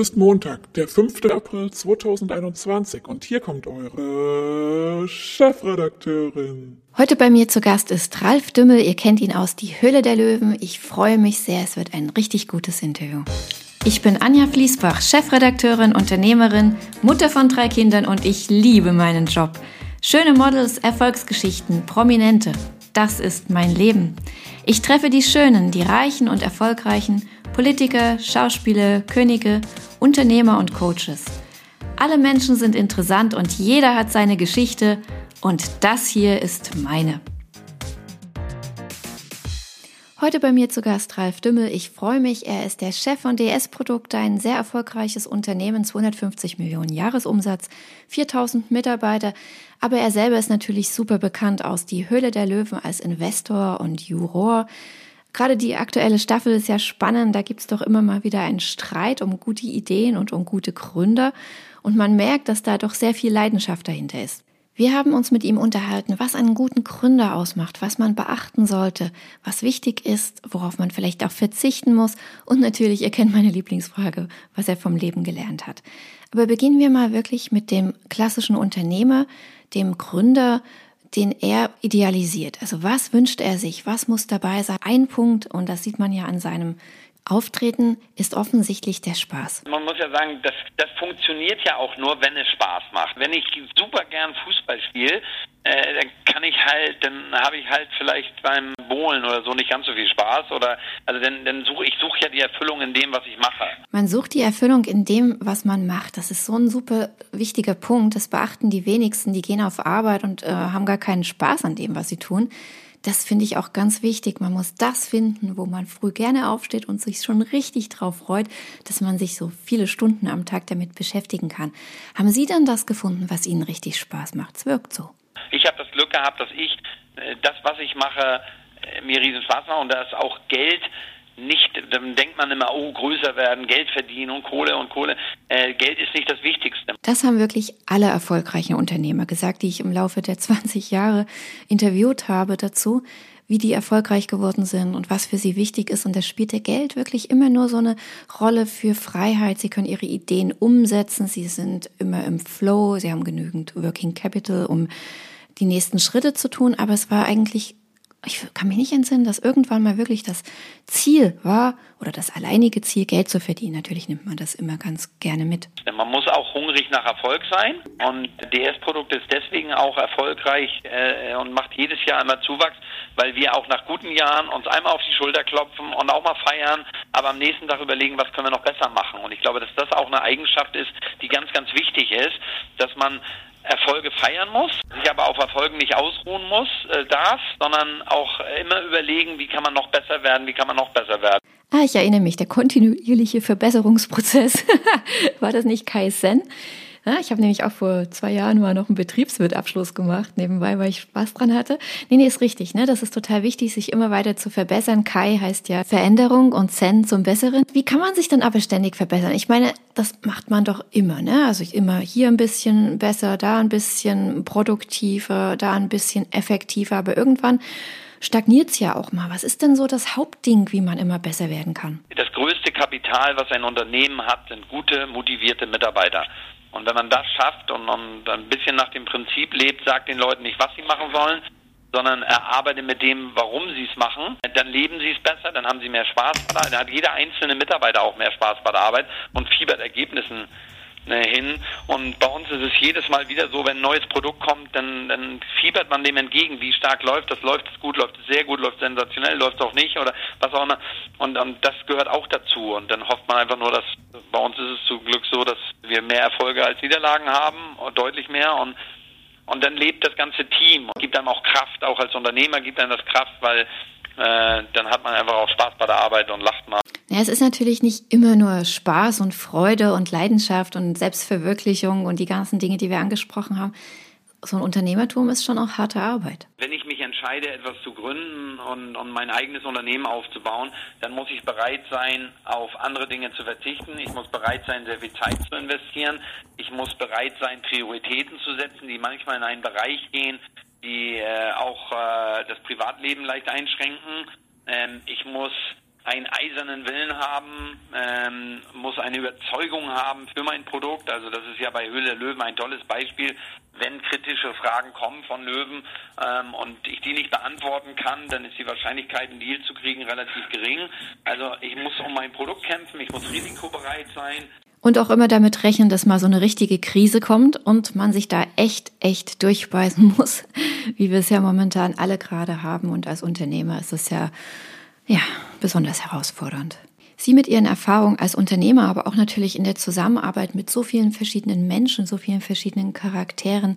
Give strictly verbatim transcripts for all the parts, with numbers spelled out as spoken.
ist Montag, der fünfte April zweitausendeinundzwanzig und hier kommt eure Chefredakteurin. Heute bei mir zu Gast ist Ralf Dümmel, ihr kennt ihn aus Die Höhle der Löwen. Ich freue mich sehr, es wird ein richtig gutes Interview. Ich bin Anja Fließbach, Chefredakteurin, Unternehmerin, Mutter von drei Kindern und ich liebe meinen Job. Schöne Models, Erfolgsgeschichten, Prominente, das ist mein Leben. Ich treffe die Schönen, die Reichen und Erfolgreichen, Politiker, Schauspieler, Könige, Unternehmer und Coaches. Alle Menschen sind interessant und jeder hat seine Geschichte und das hier ist meine. Heute bei mir zu Gast Ralf Dümmel. Ich freue mich, er ist der Chef von D S-Produkte, ein sehr erfolgreiches Unternehmen, zweihundertfünfzig Millionen Jahresumsatz, viertausend Mitarbeiter. Aber er selber ist natürlich super bekannt aus Die Höhle der Löwen als Investor und Juror. Gerade die aktuelle Staffel ist ja spannend, da gibt's doch immer mal wieder einen Streit um gute Ideen und um gute Gründer. Und man merkt, dass da doch sehr viel Leidenschaft dahinter ist. Wir haben uns mit ihm unterhalten, was einen guten Gründer ausmacht, was man beachten sollte, was wichtig ist, worauf man vielleicht auch verzichten muss und natürlich, ihr kennt meine Lieblingsfrage, was er vom Leben gelernt hat. Aber beginnen wir mal wirklich mit dem klassischen Unternehmer, dem Gründer, den er idealisiert. Also was wünscht er sich, was muss dabei sein? Ein Punkt, und das sieht man ja an seinem Auftreten, ist offensichtlich der Spaß. Man muss ja sagen, das, das funktioniert ja auch nur, wenn es Spaß macht. Wenn ich super gern Fußball spiele, äh, dann kann ich halt, dann habe ich halt vielleicht beim Bowlen oder so nicht ganz so viel Spaß. Oder also dann, dann suche ich suche ja die Erfüllung in dem, was ich mache. Man sucht die Erfüllung in dem, was man macht. Das ist so ein super wichtiger Punkt. Das beachten die wenigsten. Die gehen auf Arbeit und äh, haben gar keinen Spaß an dem, was sie tun. Das finde ich auch ganz wichtig. Man muss das finden, wo man früh gerne aufsteht und sich schon richtig drauf freut, dass man sich so viele Stunden am Tag damit beschäftigen kann. Haben Sie dann das gefunden, was Ihnen richtig Spaß macht? Es wirkt so. Ich habe das Glück gehabt, dass ich das, was ich mache, mir riesen Spaß macht und da ist auch Geld nicht, dann denkt man immer, oh, größer werden, Geld verdienen und Kohle und Kohle. Äh, Geld ist nicht das Wichtigste. Das haben wirklich alle erfolgreichen Unternehmer gesagt, die ich im Laufe der zwanzig Jahre interviewt habe dazu, wie die erfolgreich geworden sind und was für sie wichtig ist. Und da spielte Geld wirklich immer nur so eine Rolle für Freiheit. Sie können ihre Ideen umsetzen, sie sind immer im Flow, sie haben genügend Working Capital, um die nächsten Schritte zu tun. Aber es war eigentlich, ich kann mich nicht entsinnen, dass irgendwann mal wirklich das Ziel war oder das alleinige Ziel, Geld zu verdienen. Natürlich nimmt man das immer ganz gerne mit. Man muss auch hungrig nach Erfolg sein und D S-Produkte ist deswegen auch erfolgreich äh, und macht jedes Jahr immer Zuwachs, weil wir auch nach guten Jahren uns einmal auf die Schulter klopfen und auch mal feiern, aber am nächsten Tag überlegen, was können wir noch besser machen. Und ich glaube, dass das auch eine Eigenschaft ist, die ganz, ganz wichtig ist, dass man Erfolge feiern muss, sich aber auf Erfolgen nicht ausruhen muss, äh, darf, sondern auch immer überlegen, wie kann man noch besser werden, wie kann man noch besser werden. Ah, ich erinnere mich, der kontinuierliche Verbesserungsprozess, war das nicht Kaizen? Ja, ich habe nämlich auch vor zwei Jahren mal noch einen Betriebswirtabschluss gemacht, nebenbei, weil ich Spaß dran hatte. Nee, nee, ist richtig, ne? Das ist total wichtig, sich immer weiter zu verbessern. Kai heißt ja Veränderung und Zen zum Besseren. Wie kann man sich dann aber ständig verbessern? Ich meine, das macht man doch immer, ne? Also immer hier ein bisschen besser, da ein bisschen produktiver, da ein bisschen effektiver, aber irgendwann stagniert's ja auch mal. Was ist denn so das Hauptding, wie man immer besser werden kann? Das größte Kapital, was ein Unternehmen hat, sind gute, motivierte Mitarbeiter. Und wenn man das schafft und, und ein bisschen nach dem Prinzip lebt, sagt den Leuten nicht, was sie machen sollen, sondern erarbeite mit dem, warum sie es machen, dann leben sie es besser, dann haben sie mehr Spaß bei der Arbeit, dann hat jeder einzelne Mitarbeiter auch mehr Spaß bei der Arbeit und fiebert Ergebnissen hin. Und bei uns ist es jedes Mal wieder so, wenn ein neues Produkt kommt, dann, dann fiebert man dem entgegen, wie stark läuft das, läuft es gut, läuft es sehr gut, läuft es sensationell, läuft es auch nicht oder was auch immer. Und, und das gehört auch dazu. Und dann hofft man einfach nur, dass, bei uns ist es zum Glück so, dass wir mehr Erfolge als Niederlagen haben, deutlich mehr. Und, und dann lebt das ganze Team und gibt einem auch Kraft, auch als Unternehmer gibt einem das Kraft, weil äh, dann hat man einfach auch Spaß bei der Arbeit und lacht mal. Ja, es ist natürlich nicht immer nur Spaß und Freude und Leidenschaft und Selbstverwirklichung und die ganzen Dinge, die wir angesprochen haben. So ein Unternehmertum ist schon auch harte Arbeit. Wenn ich mich entscheide, etwas zu gründen und, und mein eigenes Unternehmen aufzubauen, dann muss ich bereit sein, auf andere Dinge zu verzichten. Ich muss bereit sein, sehr viel Zeit zu investieren. Ich muss bereit sein, Prioritäten zu setzen, die manchmal in einen Bereich gehen, die äh, auch äh, das Privatleben leicht einschränken. Ähm, ich muss einen eisernen Willen haben, ähm, muss eine Überzeugung haben für mein Produkt. Also das ist ja bei Höhle der Löwen ein tolles Beispiel. Wenn kritische Fragen kommen von Löwen ähm, und ich die nicht beantworten kann, dann ist die Wahrscheinlichkeit, einen Deal zu kriegen, relativ gering. Also ich muss um mein Produkt kämpfen, ich muss risikobereit sein. Und auch immer damit rechnen, dass mal so eine richtige Krise kommt und man sich da echt, echt durchbeißen muss, wie wir es ja momentan alle gerade haben. Und als Unternehmer ist es ja, ja, besonders herausfordernd. Sie mit ihren Erfahrungen als Unternehmer, aber auch natürlich in der Zusammenarbeit mit so vielen verschiedenen Menschen, so vielen verschiedenen Charakteren.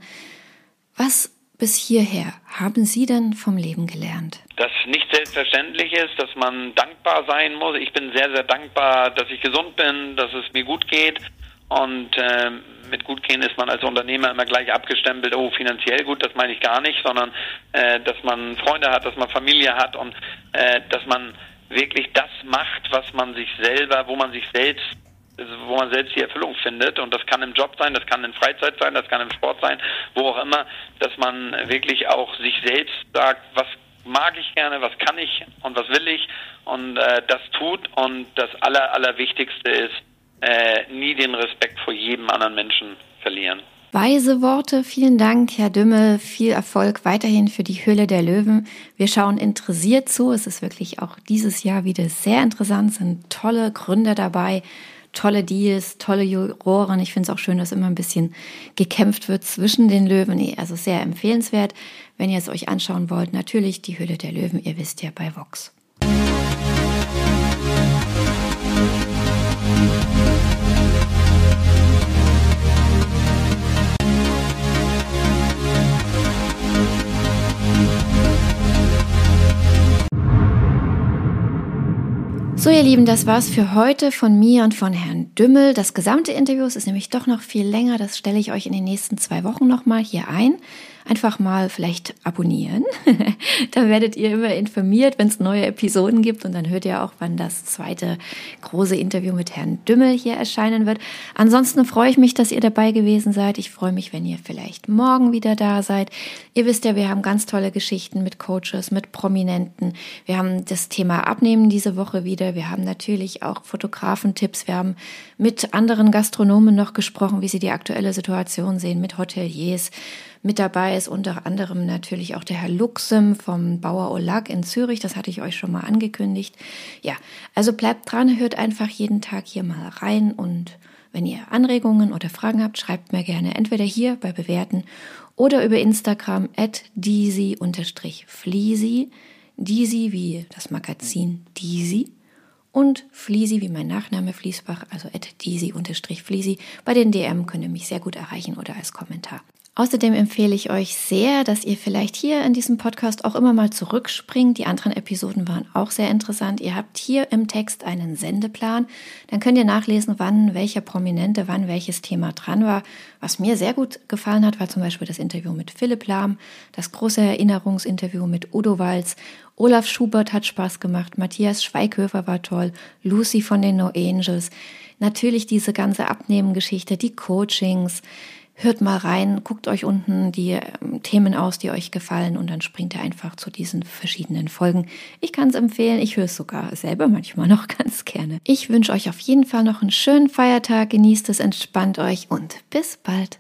Was bis hierher haben Sie denn vom Leben gelernt? Dass nicht selbstverständlich ist, dass man dankbar sein muss. Ich bin sehr, sehr dankbar, dass ich gesund bin, dass es mir gut geht. Und äh, mit gut gehen ist man als Unternehmer immer gleich abgestempelt, oh, finanziell gut, das meine ich gar nicht, sondern äh, dass man Freunde hat, dass man Familie hat und äh, dass man wirklich das macht, was man sich selber, wo man sich selbst, wo man selbst die Erfüllung findet. Und das kann im Job sein, das kann in Freizeit sein, das kann im Sport sein, wo auch immer, dass man wirklich auch sich selbst sagt, was mag ich gerne, was kann ich und was will ich und äh, das tut. Und das Aller, Allerwichtigste ist, äh, nie den Respekt vor jedem anderen Menschen verlieren. Weise Worte, vielen Dank, Herr Dümmel. Viel Erfolg weiterhin für die Höhle der Löwen. Wir schauen interessiert zu. Es ist wirklich auch dieses Jahr wieder sehr interessant. Es sind tolle Gründer dabei, tolle Deals, tolle Juroren. Ich finde es auch schön, dass immer ein bisschen gekämpft wird zwischen den Löwen. Also sehr empfehlenswert. Wenn ihr es euch anschauen wollt, natürlich die Höhle der Löwen. Ihr wisst ja, bei Vox. So, ihr Lieben, das war's für heute von mir und von Herrn Dümmel. Das gesamte Interview ist nämlich doch noch viel länger. Das stelle ich euch in den nächsten zwei Wochen nochmal hier ein. Einfach mal vielleicht abonnieren. Dann werdet ihr immer informiert, wenn es neue Episoden gibt. Und dann hört ihr auch, wann das zweite große Interview mit Herrn Dümmel hier erscheinen wird. Ansonsten freue ich mich, dass ihr dabei gewesen seid. Ich freue mich, wenn ihr vielleicht morgen wieder da seid. Ihr wisst ja, wir haben ganz tolle Geschichten mit Coaches, mit Prominenten. Wir haben das Thema Abnehmen diese Woche wieder. Wir haben natürlich auch Fotografentipps. Wir haben mit anderen Gastronomen noch gesprochen, wie sie die aktuelle Situation sehen, mit Hoteliers. Mit dabei ist unter anderem natürlich auch der Herr Luxem vom Bauer Olag in Zürich. Das hatte ich euch schon mal angekündigt. Ja, also bleibt dran, hört einfach jeden Tag hier mal rein. Und wenn ihr Anregungen oder Fragen habt, schreibt mir gerne entweder hier bei Bewerten oder über Instagram at Disi-Fliesi. Disi wie das Magazin Disi und Fliesi wie mein Nachname Fließbach, also at Disi-Fliesi. Bei den D M könnt ihr mich sehr gut erreichen oder als Kommentar. Außerdem empfehle ich euch sehr, dass ihr vielleicht hier in diesem Podcast auch immer mal zurückspringt. Die anderen Episoden waren auch sehr interessant. Ihr habt hier im Text einen Sendeplan. Dann könnt ihr nachlesen, wann welcher Prominente, wann welches Thema dran war. Was mir sehr gut gefallen hat, war zum Beispiel das Interview mit Philipp Lahm, das große Erinnerungsinterview mit Udo Walz. Olaf Schubert hat Spaß gemacht, Matthias Schweighöfer war toll, Lucy von den No Angels. Natürlich diese ganze Abnehmen-Geschichte, die Coachings. Hört mal rein, guckt euch unten die Themen aus, die euch gefallen und dann springt ihr einfach zu diesen verschiedenen Folgen. Ich kann es empfehlen, ich höre es sogar selber manchmal noch ganz gerne. Ich wünsche euch auf jeden Fall noch einen schönen Feiertag, genießt es, entspannt euch und bis bald.